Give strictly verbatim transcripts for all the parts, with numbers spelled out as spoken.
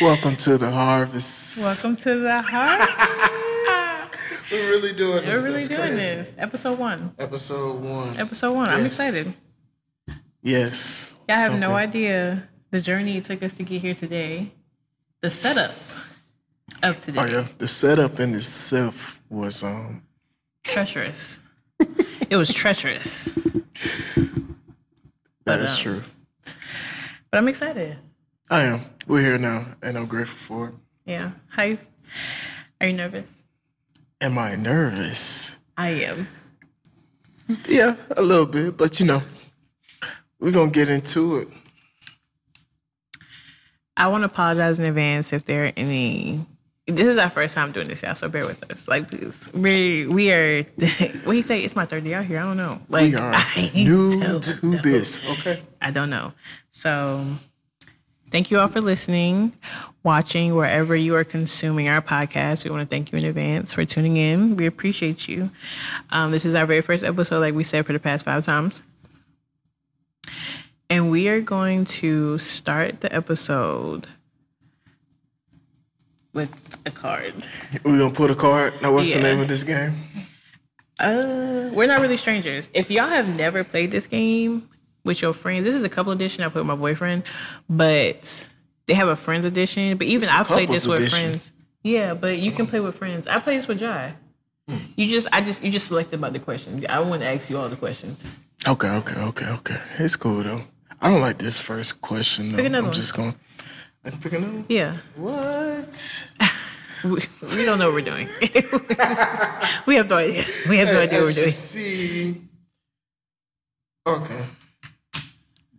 Welcome to the harvest. Welcome to the harvest. We're really doing this. We're really That's doing crazy. this. Episode one. Episode one. Episode one. Yes. I'm excited. Yes. I have Something. no idea the journey it took us to get here today. The setup of today. Oh yeah, the setup in itself was um treacherous. It was treacherous. That but, is um, true. But I'm excited. I am. We're here now, and I'm grateful for it. Yeah. Hi. Are you nervous? Am I nervous? I am. Yeah, a little bit, but you know, we're going to get into it. I want to apologize in advance if there are any... This is our first time doing this, y'all, so bear with us. Like, please. We, we are... What do you say? It's my third day out here. I don't know. Like, we are I new to, to this. Okay. I don't know. So... Thank you all for listening, watching, wherever you are consuming our podcast. We want to thank you in advance for tuning in. We appreciate you. Um, this is our very first episode, like we said, for the past five times. And we are going to start the episode with a card. We're going to put a card. Now, what's yeah. the name of this game? Uh, We're Not Really Strangers. If y'all have never played this game... with your friends. This is a couple edition I put with my boyfriend, but they have a friends edition. But even I played this with edition. friends. Yeah, but you can play with friends. I played this with Jai. Mm. You just, I just, you just selected about the question. I wouldn't ask you all the questions. Okay, okay, okay, okay. It's cool though. I don't like this first question though. Pick another I'm one. just going. I can pick another one? Yeah. What? we, we don't know what we're doing. we have no idea. We have no idea what we're doing. See. Okay.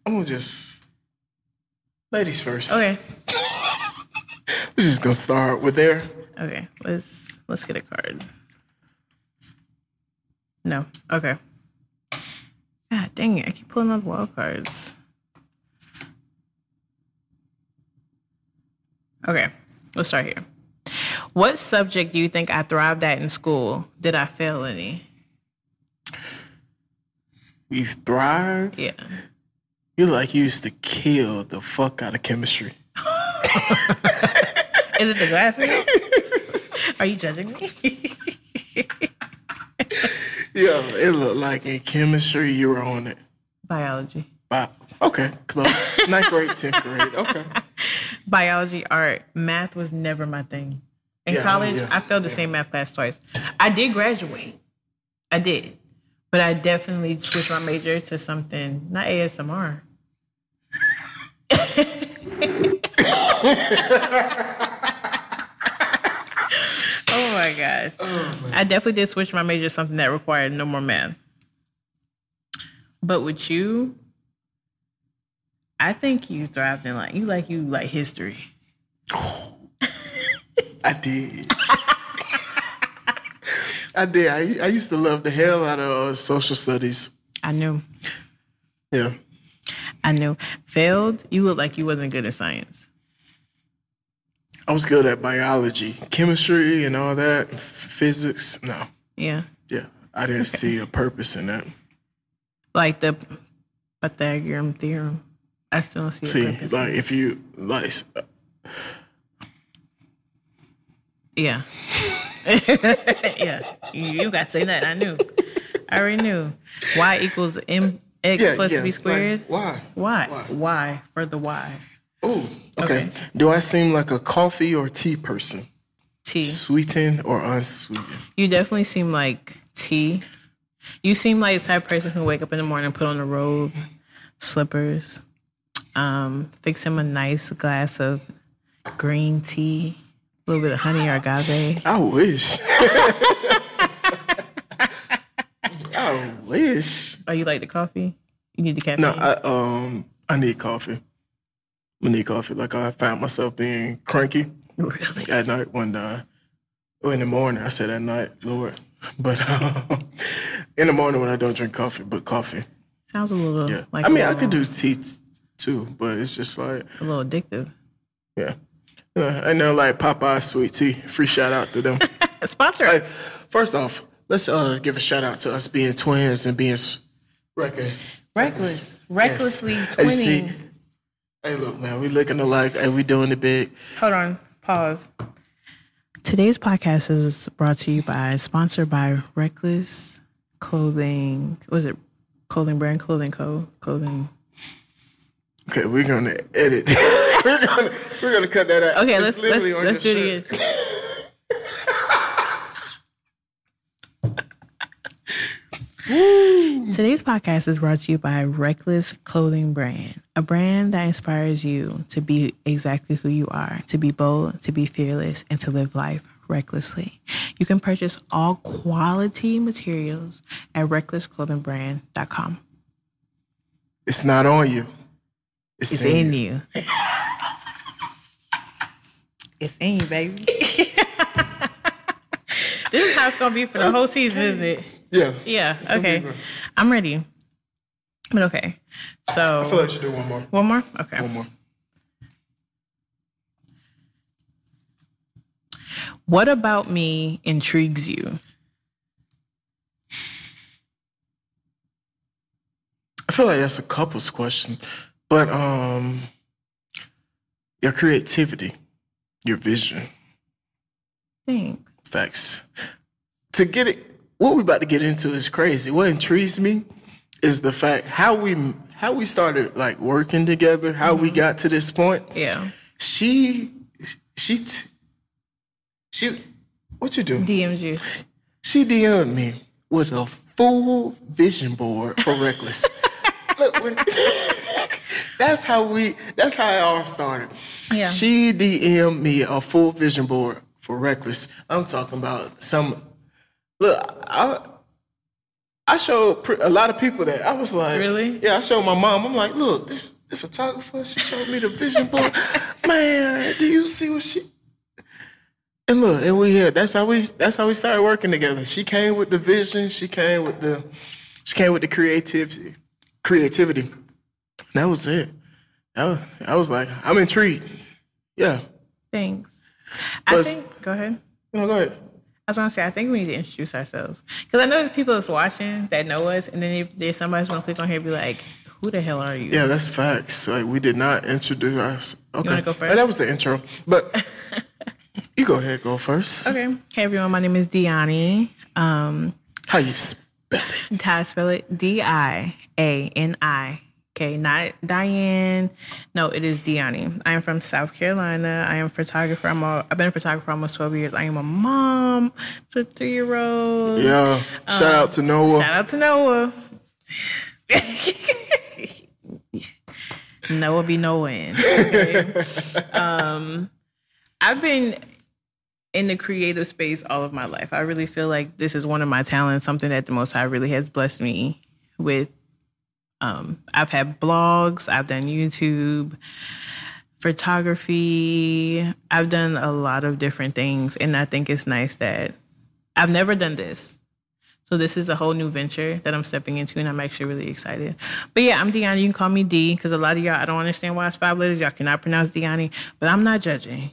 I'm gonna just ladies first. Okay. We're just gonna start with there. Okay, let's let's get a card. No. Okay. God dang it, I keep pulling out wild cards. Okay, let's start here. What subject do you think I thrived at in school? Did I fail any? You thrived? Yeah. You like you used to kill the fuck out of chemistry. Is it the glasses? Are you judging me? Yo, it looked like in chemistry you were on it. Biology. Bi- okay, close. Ninth grade, tenth grade. Okay. Biology, art, math was never my thing. In yeah, college, yeah, I failed the yeah. same math class twice. I did graduate. I did. But I definitely switched my major to something, not A S M R. Oh, my gosh. Oh, my I definitely did switch my major to something that required no more math. But with you, I think you thrived in, like, you like, you like history. Oh, I did. I did. I, I used to love the hell out of uh, social studies. I knew. Yeah. I knew. Failed, you looked like you wasn't good at science. I was good at biology, chemistry and all that, f- physics. No. Yeah. Yeah. I didn't okay. see a purpose in that. Like the Pythagorean theorem. I still don't see a see, purpose. See, like if you, like... Uh, yeah. Yeah, you, you got to say that. I knew. I already knew. Y equals M X yeah, plus yeah. B squared. Like, why? Why? Why? Why? For the Y. Oh, okay. okay. Do I seem like a coffee or tea person? Tea. Sweetened or unsweetened? You definitely seem like tea. You seem like the type of person who wake up in the morning, put on a robe, slippers, um, fix him a nice glass of green tea. A little bit of honey or agave. I wish. I wish. Oh, you like the coffee? You need the caffeine? No, I um, I need coffee. I need coffee. Like I found myself being cranky. Really? At night when uh, in the morning I said at night, Lord, but um, in the morning when I don't drink coffee, but coffee. Sounds a little. Yeah. Like I mean, I could do tea t- too, but it's just like a little addictive. Yeah. I know, like Popeye's Sweet Tea. Free shout out to them. Sponsor. Like, first off, let's uh, give a shout out to us being twins and being reckless, reckless, recklessly yes. twinning. As you see, Hey, look, man, we looking alike and we doing it big. Hold on. Pause. Today's podcast is brought to you by, sponsored by Reckless Clothing. Was it Clothing Brand? Clothing Co. Clothing. Okay, we're going to edit. we're going we're gonna to cut that out. Okay, it's let's, let's, let's do it again. Today's podcast is brought to you by Reckless Clothing Brand, a brand that inspires you to be exactly who you are, to be bold, to be fearless, and to live life recklessly. You can purchase all quality materials at reckless clothing brand dot com. It's not on you. It's, it's in, in you. you. It's in you, baby. This is how it's going to be for the whole season, isn't it? Yeah. Yeah, it's okay. I'm ready. But okay, so... I feel like I should do one more. One more? Okay. One more. What about me intrigues you? I feel like that's a couple's question. But um, your creativity, your vision. Thanks. Facts. To get it, what we about to get into is crazy. What intrigues me is the fact how we how we started like working together, how mm-hmm. we got to this point. Yeah. She she she what you doing? D M'd you. She D M'd me with a full vision board for Reckless. Look, when, that's how we. That's how it all started. Yeah. She D M'd me a full vision board for Reckless. I'm talking about some. Look, I I showed a lot of people that I was like, really? Yeah, I showed my mom. I'm like, look, this the photographer. She showed me the vision board. Man, do you see what she? And look, and we here. That's how we. That's how we started working together. She came with the vision. She came with the. She came with the creativity. Creativity. That was it. I was, I was like, I'm intrigued. Yeah. Thanks. But I think. Go ahead. No, go ahead. I was gonna say, I think we need to introduce ourselves because I know there's people that's watching that know us, and then there's somebody who's gonna click on here and be like, "Who the hell are you?" Yeah, that's facts. Like we did not introduce ourselves. Okay. You wanna go first? And that was the intro, but you go ahead, go first. Okay. Hey everyone, my name is Diani. Um, How you spell it? How I spell it? D I A N I. Okay, not Diane. No, it is Diani. I am from South Carolina. I am a photographer. I'm a, I've been a photographer for almost twelve years. I am a mom to a three-year-old. Yeah. Shout um, out to Noah. Shout out to Noah. Noah be Noah-ing. Okay. um, I've been in the creative space all of my life. I really feel like this is one of my talents, something that the Most High really has blessed me with. Um, I've had blogs, I've done YouTube, photography, I've done a lot of different things. And I think it's nice that I've never done this. So this is a whole new venture that I'm stepping into and I'm actually really excited. But yeah, I'm Diani. You can call me D because a lot of y'all, I don't understand why it's five letters. Y'all cannot pronounce Diani, but I'm not judging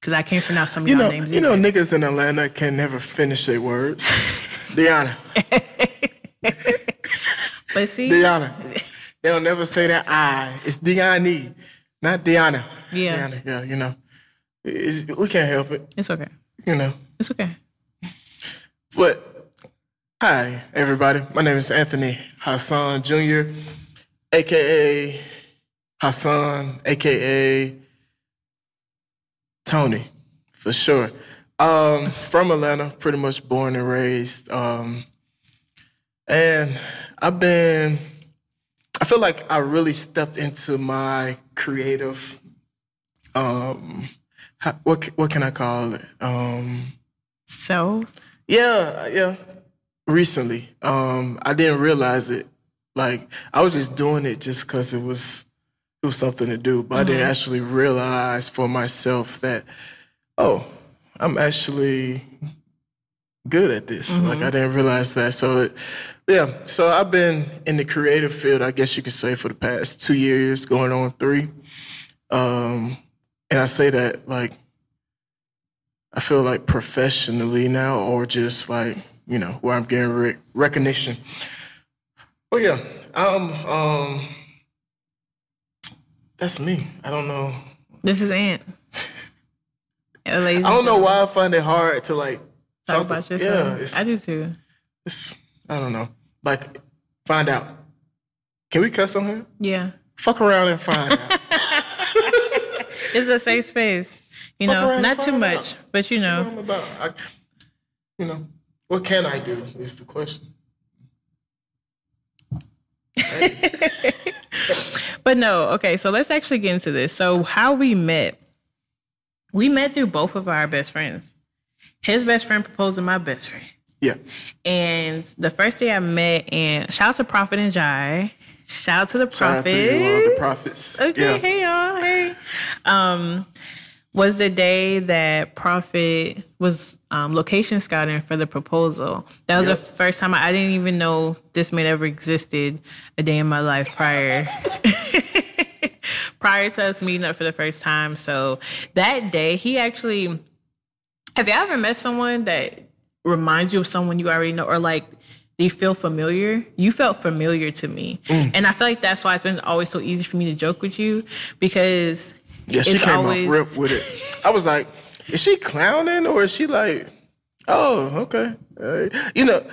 because I can't pronounce some of you y'all know, names. You either. know, niggas in Atlanta can never finish their words. Diana. But see, Diana, they'll never say that I. It's Diani, not Diana. Yeah, Diana, yeah, you know, it's, we can't help it. It's okay. You know, it's okay. But hi, everybody. My name is Anthony Hassan Junior, aka Hassan, aka Tony, for sure. Um, from Atlanta, pretty much born and raised. Um, and I've been, I feel like I really stepped into my creative, um, what what can I call it? Um, Self? Yeah, yeah. Recently. Um, I didn't realize it. Like, I was just doing it just because it was, it was something to do. But mm-hmm. I didn't actually realize for myself that, oh, I'm actually good at this. Mm-hmm. Like, I didn't realize that. So it... Yeah, so I've been in the creative field, I guess you could say, for the past two years, going on three. Um, and I say that, like, I feel like professionally now or just, like, you know, where I'm getting re- recognition. But, yeah, I'm, um, That's me. I don't know. This is Ant. I don't know why I find it hard to like talk, talk about yourself. Yeah, I do too. It's, I don't know. Like, find out. Can we cuss on here? Yeah. Fuck around and find out. It's a safe space. You Fuck know, not too much, out. But you know. What about. I, you know, what can I do is the question. Right? But no, okay, so let's actually get into this. So how we met, we met through both of our best friends. His best friend proposed to my best friend. Yeah. And the first day I met, and shout out to Prophet and Jai. Shout out to the Prophet. Shout out to you all, the Prophets. Okay, yeah. Hey y'all, hey. Um, was the day that Prophet was um, location scouting for the proposal. That was yep. the first time I, I didn't even know this man ever existed a day in my life prior. Prior to us meeting up for the first time. So that day, he actually... Have you ever met someone that reminds you of someone you already know, or like they feel familiar? You felt familiar to me. Mm. And I feel like that's why it's been always so easy for me to joke with you, because... Yeah, she it's came always... off rip with it. I was like, is she clowning or is she like, oh, okay. Right. You know,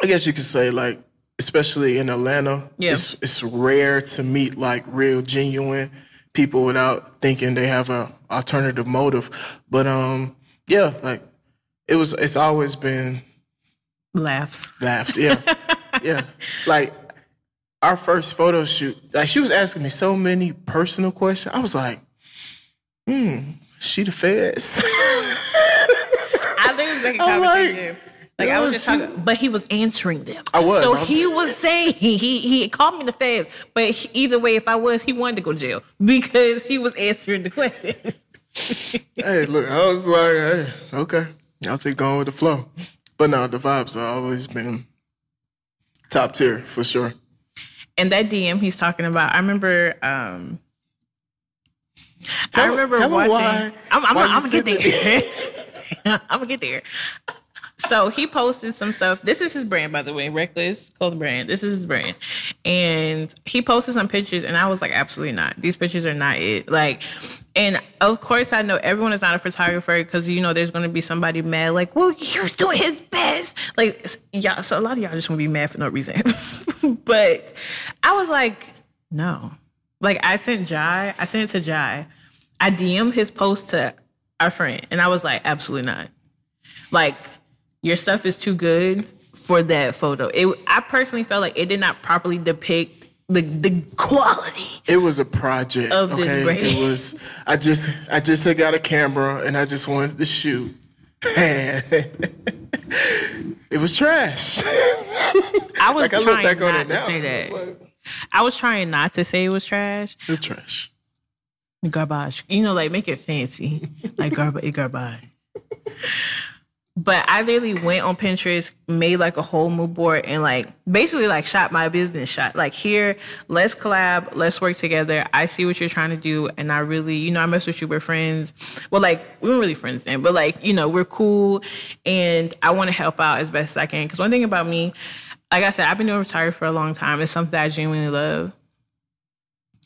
I guess you could say, like, especially in Atlanta, yeah. it's, it's rare to meet, like, real genuine people without thinking they have an alternative motive. But, um, yeah, like, it was. It's always been... Laughs. Laughs, yeah. Yeah. Like... Our first photo shoot, like she was asking me so many personal questions. I was like, hmm, she the feds. I think it was making conversation. Like, like I was just she... talking, but he was answering them. I was. So I was... he was saying, he he called me the feds, but he, either way, if I was, he wanted to go to jail because he was answering the questions. Hey, look, I was like, hey, okay, I'll take going with the flow. But no, the vibes have always been top tier for sure. And that D M he's talking about, I remember. Um, tell, I remember tell watching. Him why, I'm, I'm, why I'm, I'm gonna get there. I'm gonna get there. So he posted some stuff. This is his brand, by the way, Reckless Clothing Brand. This is his brand, and he posted some pictures, and I was like, absolutely not. These pictures are not it. Like, and of course, I know everyone is not a photographer because you know there's gonna be somebody mad, like, well, he was doing his best. Like, y'all, so a lot of y'all just wanna be mad for no reason. But I was like, no. Like, I sent Jai. I sent it to Jai. I D M'd his post to our friend. And I was like, absolutely not. Like, your stuff is too good for that photo. It, I personally felt like it did not properly depict the the quality. It was a project. Of this okay? brand. It was, I just, I just had got a camera, and I just wanted to shoot. And... It was trash. I was like, I trying back on not it now. To say that. Like, I was trying not to say it was trash. It was trash. Garbage. You know, like, make it fancy. Like, garbage, garbage. But I literally went on Pinterest, made, like, a whole mood board, and, like, basically, like, shot my business shot. Like, here, let's collab. Let's work together. I see what you're trying to do, and I really, you know, I mess with you. We're friends. Well, like, we weren't really friends then, but, like, you know, we're cool, and I want to help out as best as I can. Because one thing about me, like I said, I've been doing retired for a long time. It's something that I genuinely love,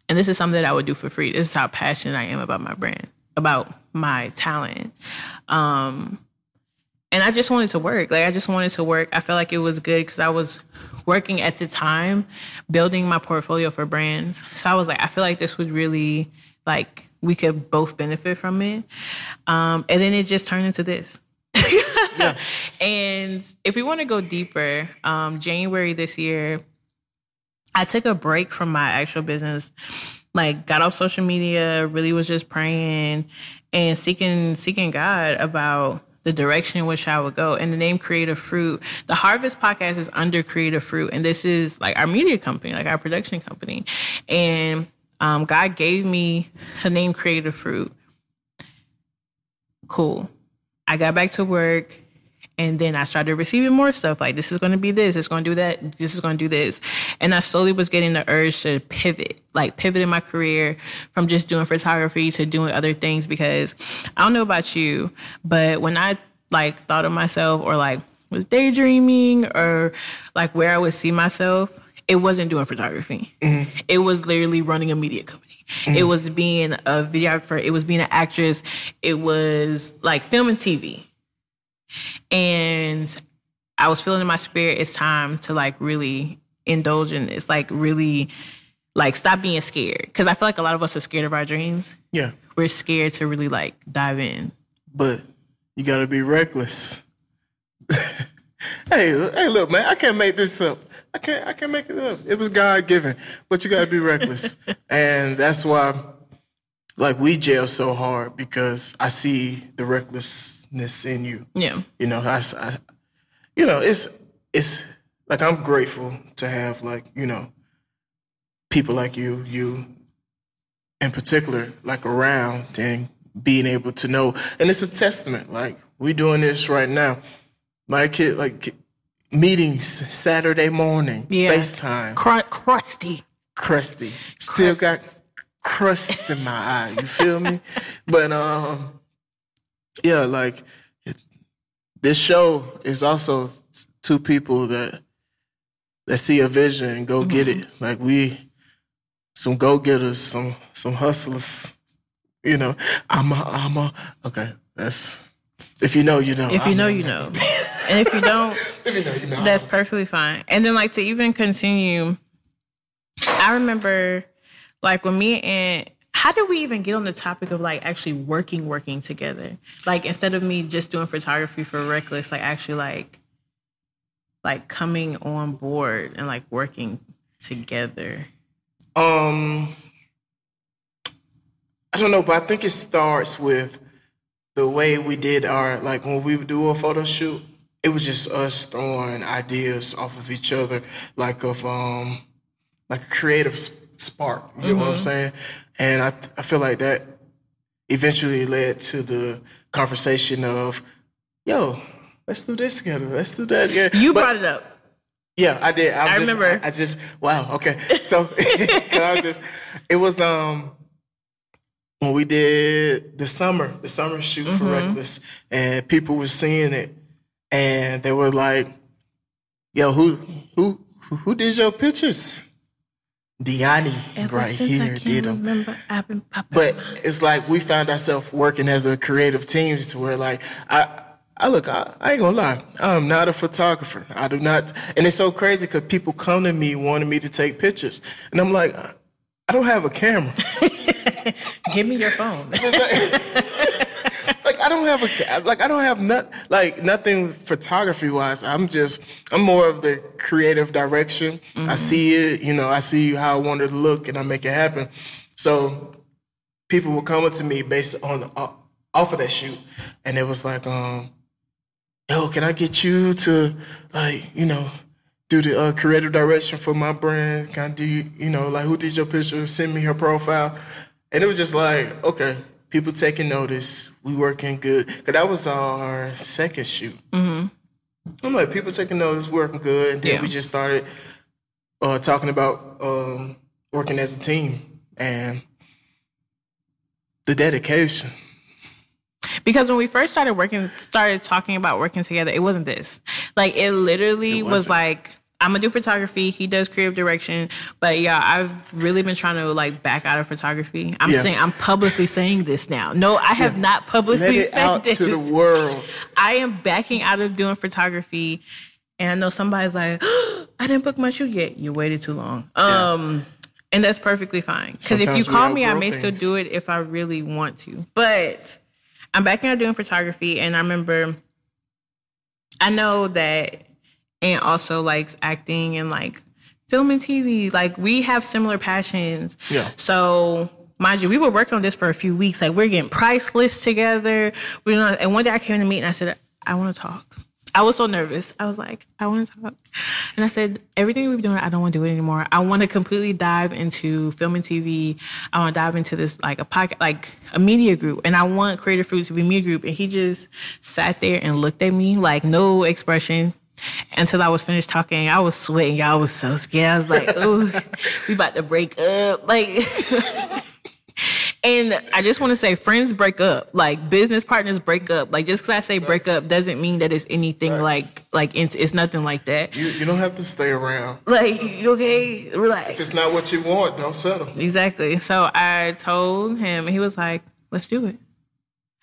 and this is something that I would do for free. This is how passionate I am about my brand, about my talent. Um... And I just wanted to work. Like, I just wanted to work. I felt like it was good because I was working at the time, building my portfolio for brands. So I was like, I feel like this would really, like, we could both benefit from it. Um, and then it just turned into this. Yeah. And if we want to go deeper, um, January this year, I took a break from my actual business. Like, got off social media, really was just praying and seeking, seeking God about... the direction in which I would go, and the name Creative Fruit. The Harvest podcast is under Creative Fruit, and this is, like, our media company, like, our production company. And um, God gave me the name Creative Fruit. Cool. I got back to work, and then I started receiving more stuff. Like, this is going to be this. It's going to do that. This is going to do this. And I slowly was getting the urge to pivot, like, pivot in my career from just doing photography to doing other things. Because I don't know about you, but when I, like, thought of myself or, like, was daydreaming or, like, where I would see myself, it wasn't doing photography. Mm-hmm. It was literally running a media company. Mm-hmm. It was being a videographer. It was being an actress. It was like film and T V. And I was feeling in my spirit, it's time to like really indulge in this, like really like stop being scared. Because I feel like a lot of us are scared of our dreams. Yeah. We're scared to really like dive in. But you got to be reckless. Hey, hey, look, man, I can't make this up. I can't I can't make it up. It was God-given. But you got to be reckless. And that's why, like, we jail so hard because I see the recklessness in you. Yeah. You know, I, I, you know, it's, it's like, I'm grateful to have, like, you know, people like you, you in particular, like, around and being able to know. And it's a testament. Like, we're doing this right now. My kid, like, meetings Saturday morning, yeah. FaceTime. Cr- crusty. Crusty. Still crusty. Got crust in my eye, you feel me? But, um, yeah, like, this show is also two people that that see a vision and go mm-hmm. get it. Like, we, some go-getters, some some hustlers, you know. I'm a, I'm a, okay, that's, if you know, you know. If you know, know, you know. And if you don't, if you know, you know, that's perfectly fine. And then, like, to even continue, I remember, like, when me and, how did we even get on the topic of, like, actually working, working together? Like, instead of me just doing photography for Reckless, like, actually, like, like, coming on board and, like, working together. Um, I don't know, but I think it starts with the way we did our, like, when we would do a photo shoot, it was just us throwing ideas off of each other, like of um, like a creative spark. You mm-hmm. know what I'm saying? And I I feel like that eventually led to the conversation of, yo, let's do this together. Let's do that together. You but, brought it up. Yeah, I did. I, I just, remember. I, I just wow. Okay, so I was just it was um when we did the summer the summer shoot mm-hmm. for Reckless, and people were seeing it. And they were like, yo, who who who did your pictures? Diani Ever right here did them. Remember, I've been but it's like we found ourselves working as a creative team to where, like, I I look, I, I ain't gonna lie. I am not a photographer. I do not. And it's so crazy because people come to me wanting me to take pictures. And I'm like, I don't have a camera. Give me your phone. Like I don't have a like I don't have not like nothing photography wise. I'm just I'm more of the creative direction. Mm-hmm. I see it, you know. I see how I want it to look, and I make it happen. So people were coming to me based on the, off of that shoot, and it was like, um, yo, can I get you to like you know do the uh, creative direction for my brand? Can I do you know like who did your picture? Send me her profile, and it was just like okay. People taking notice. We working good. Because that was our second shoot. Mm-hmm. I'm like, people taking notice, working good. And then yeah. we just started uh, talking about um, working as a team and the dedication. Because when we first started working, started talking about working together, it wasn't this. Like, it literally it was like, I'm going to do photography. He does creative direction. But, yeah, I've really been trying to, like, back out of photography. I'm yeah. saying I'm publicly saying this now. No, I have yeah. not publicly said this. Let it out this. To the world. I am backing out of doing photography. And I know somebody's like, oh, I didn't book my shoot yet. You waited too long. Yeah. Um, and that's perfectly fine. Because if you call me, I may things. Still do it if I really want to. But I'm backing out doing photography. And I remember, I know that. And also likes acting and like film and T V. Like we have similar passions. Yeah. So mind you, we were working on this for a few weeks. Like we're getting price lists together. We not, and one day I came to meet and I said, I want to talk. I was so nervous. I was like, I want to talk. And I said, everything we've been doing, I don't want to do it anymore. I want to completely dive into film and T V. I want to dive into this like a pocket, like a media group. And I want Creative Fruit to be media group. And he just sat there and looked at me like no expression. Until I was finished talking, I was sweating. Y'all was so scared. I was like, ooh, we about to break up. Like, And I just want to say, friends break up. Like, business partners break up. Like, just because I say break up doesn't mean that it's anything Thanks. like, like it's, it's nothing like that. You, you don't have to stay around. Like, okay, relax. If it's not what you want, don't settle. Exactly. So I told him, and he was like, let's do it.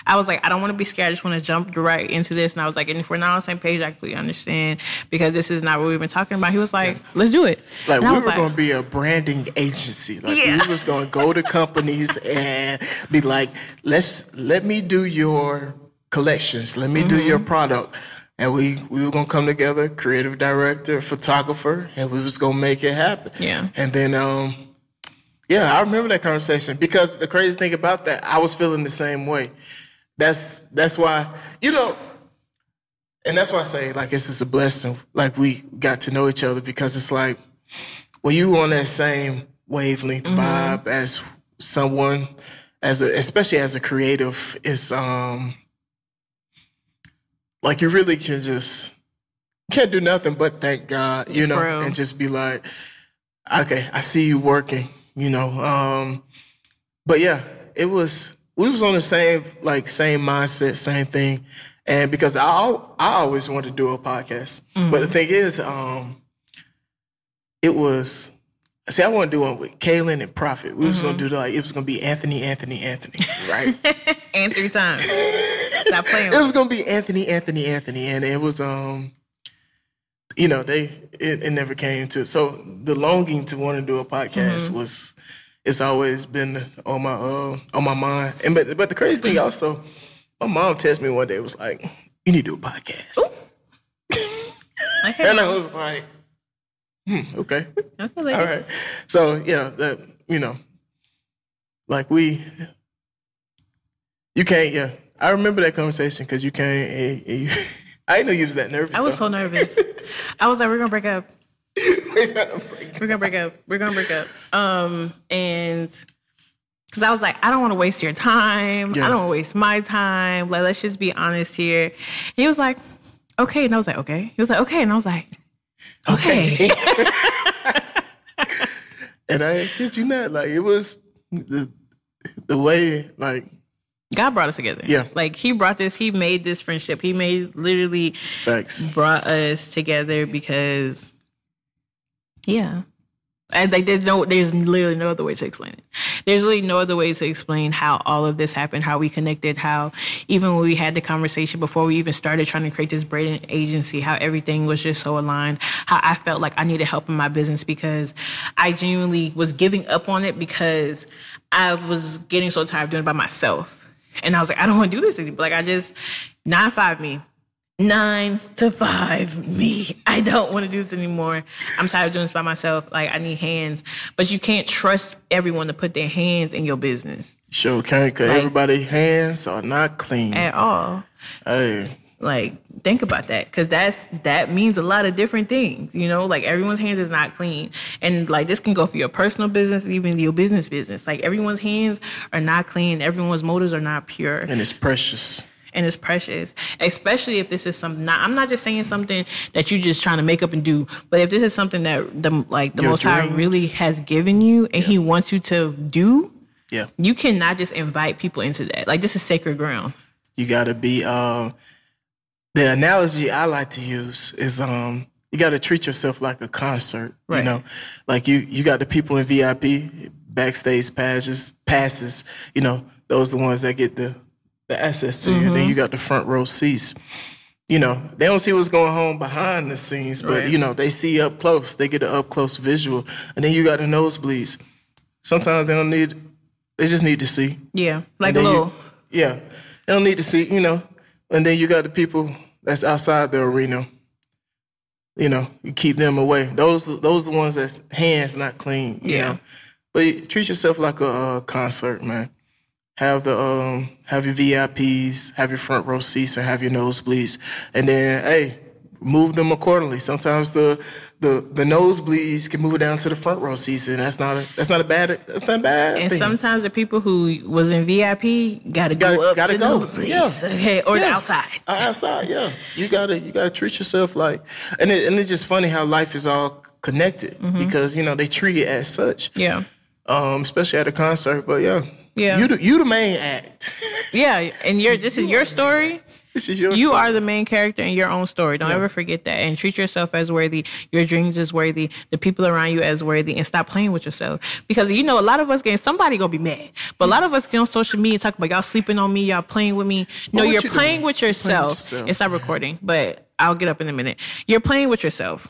I was like, I don't want to be scared. I just want to jump right into this. And I was like, and if we're not on the same page, I completely understand because this is not what we've been talking about. He was like, yeah. let's do it. Like, and we were like, going to be a branding agency. Like, yeah. we was going to go to companies and be like, let's let me do your collections. Let me mm-hmm. do your product. And we, we were going to come together, creative director, photographer, and we was going to make it happen. Yeah. And then... um. Yeah, I remember that conversation because the crazy thing about that, I was feeling the same way. That's that's why, you know, and that's why I say, like, this is a blessing. Like, we got to know each other because it's like, when you on that same wavelength mm-hmm. vibe as someone, as a, especially as a creative, it's um, like you really can just, can't do nothing but thank God, you know, Bro. and just be like, okay, I see you working. You know, um, but yeah, it was, we was on the same, like, same mindset, same thing. And because I I always wanted to do a podcast. Mm-hmm. But the thing is, um, it was, see, I wanted to do one with Kaylin and Prophet. We mm-hmm. was going to do, like, it was going to be Anthony, Anthony, Anthony, right? And three times. Stop playing with it. It was going to be Anthony, Anthony, Anthony. And it was, um, you know, they it, it never came to. So the longing to want to do a podcast mm-hmm. was, it's always been on my uh, on my mind. And but but the crazy thing also, my mom texted me one day, was like, "You need to do a podcast." I and I was like, hmm, "Okay, all right." So yeah, that you know, like we, you can't. Yeah, I remember that conversation because you can't. And, and you, I didn't know you was that nervous. I was though. so nervous. I was like, we're going to break up. We're going to break up. We're going to break up. We're going to break up. Um, and because I was like, I don't want to waste your time. Yeah. I don't want to waste my time. Like, let's just be honest here. And he was like, okay. And I was like, okay. He was like, okay. And I was like, okay. okay. And I kid you not, like, it was the, the way, like, God brought us together. Yeah. Like, he brought this, he made this friendship. He made, literally Facts. brought us together because, yeah. And, like, there's no, there's literally no other way to explain it. There's really no other way to explain how all of this happened, how we connected, how even when we had the conversation before we even started trying to create this branding agency, how everything was just so aligned, how I felt like I needed help in my business because I genuinely was giving up on it because I was getting so tired of doing it by myself. And I was like, I don't want to do this anymore. Like, I just, nine, five me. Nine to five me. I don't want to do this anymore. I'm tired of doing this by myself. Like, I need hands. But you can't trust everyone to put their hands in your business. Sure can't, because like, everybody's hands are not clean. At all. Hey. Like, think about that, because that's that means a lot of different things, you know? Like, everyone's hands is not clean. And, like, this can go for your personal business and even your business business. Like, everyone's hands are not clean. Everyone's motives are not pure. And it's precious. And it's precious, especially if this is something. Not, I'm not just saying something that you're just trying to make up and do, but if this is something that, the like, the your Most High really has given you and yeah. He wants you to do, yeah, you cannot just invite people into that. Like, this is sacred ground. You got to be... Uh, The analogy I like to use is um, you got to treat yourself like a concert, right. you know, like you, you got the people in V I P, backstage passes, passes, you know, those are the ones that get the, the access to mm-hmm. you. Then you got the front row seats, you know, they don't see what's going on behind the scenes, but, right. you know, they see up close, they get an up close visual. And then you got the nosebleeds. Sometimes they don't need, they just need to see. Yeah, like a little. You, yeah, they don't need to see, you know. And then you got the people that's outside the arena. You know, you keep them away. Those those are the ones that's hands not clean. You yeah. know? But you treat yourself like a uh, concert, man. Have the um, have your V I Ps, have your front row seats, and have your nosebleeds. And then, hey, move them accordingly. Sometimes the the the nosebleeds can move down to the front row seats, and that's not a that's not a bad that's not a bad and thing. Sometimes the people who was in V I P gotta, gotta go up gotta to go. Nosebleeds, yeah. okay, or yeah. the outside. Uh, outside, yeah. You gotta you gotta treat yourself like, and it, and it's just funny how life is all connected mm-hmm. because you know they treat it as such. Yeah. Um, especially at a concert, but yeah, Yeah. You the, you the main act. Yeah, and your this is your story. This is your you story. Are the main character in your own story. Don't yeah. ever forget that. And treat yourself as worthy. Your dreams as worthy. The people around you as worthy. And stop playing with yourself. Because, you know, a lot of us, getting somebody going to be mad. But a lot of us get on social media and talk about y'all sleeping on me, y'all playing with me. No, you're you playing, with you're playing with yourself. It's not recording, but I'll get up in a minute. You're playing with yourself.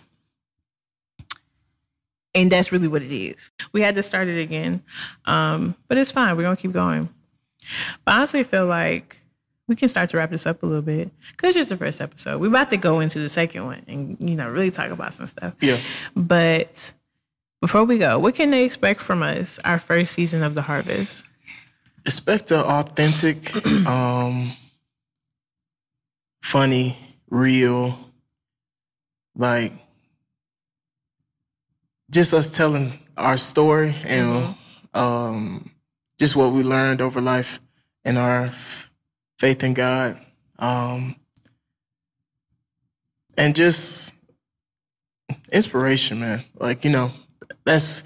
And that's really what it is. We had to start it again. Um, but it's fine. We're going to keep going. But I honestly feel like we can start to wrap this up a little bit because it's just the first episode. We're about to go into the second one and, you know, really talk about some stuff. Yeah. But before we go, what can they expect from us, our first season of The Harvest? Expect an authentic, um, funny, real, like, just us telling our story and mm-hmm. um, just what we learned over life and our f- faith in God. Um, and just inspiration, man. Like, you know, that's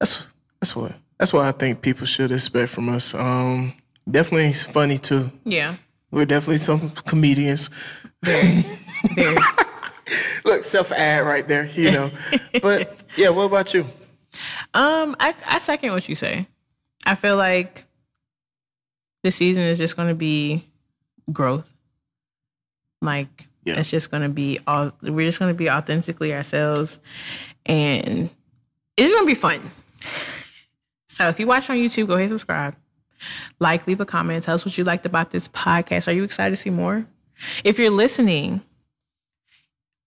that's that's what that's what I think people should expect from us. Um, definitely funny too. Yeah. We're definitely some comedians. Very, very. Look, self-ad right there, you know. But, yeah, what about you? Um, I, I second what you say. I feel like this season is just going to be growth. Like, yeah. it's just going to be, all we're just going to be authentically ourselves. And it's going to be fun. So if you watch on YouTube, go ahead and subscribe. Like, leave a comment. Tell us what you liked about this podcast. Are you excited to see more? If you're listening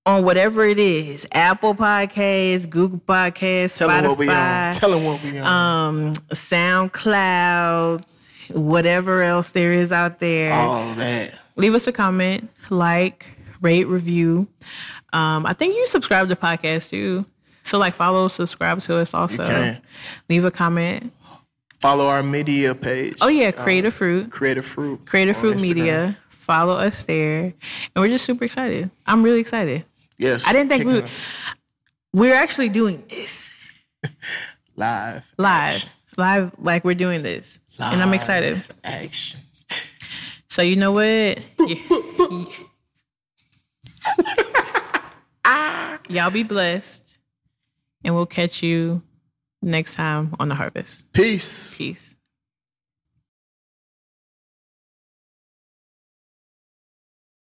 on whatever it is, Apple Podcasts, Google Podcasts, Tell Spotify, them what we on. Tell them what we on. Um, SoundCloud, whatever else there is out there. All that. Leave us a comment, like, rate, review. Um, I think you subscribe to podcasts too. So like follow, subscribe to us also. You can. Leave a comment. Follow our media page. Oh yeah, Creative um, Fruit. Creative Fruit. Creative Fruit Media. Follow us there. And we're just super excited. I'm really excited. Yes. I didn't think we would. We're actually doing this. Live. Live. Action. Live, like we're doing this. Live and I'm excited. Action. So you know what? Y'all be blessed. And we'll catch you next time on The Harvest. Peace. Peace.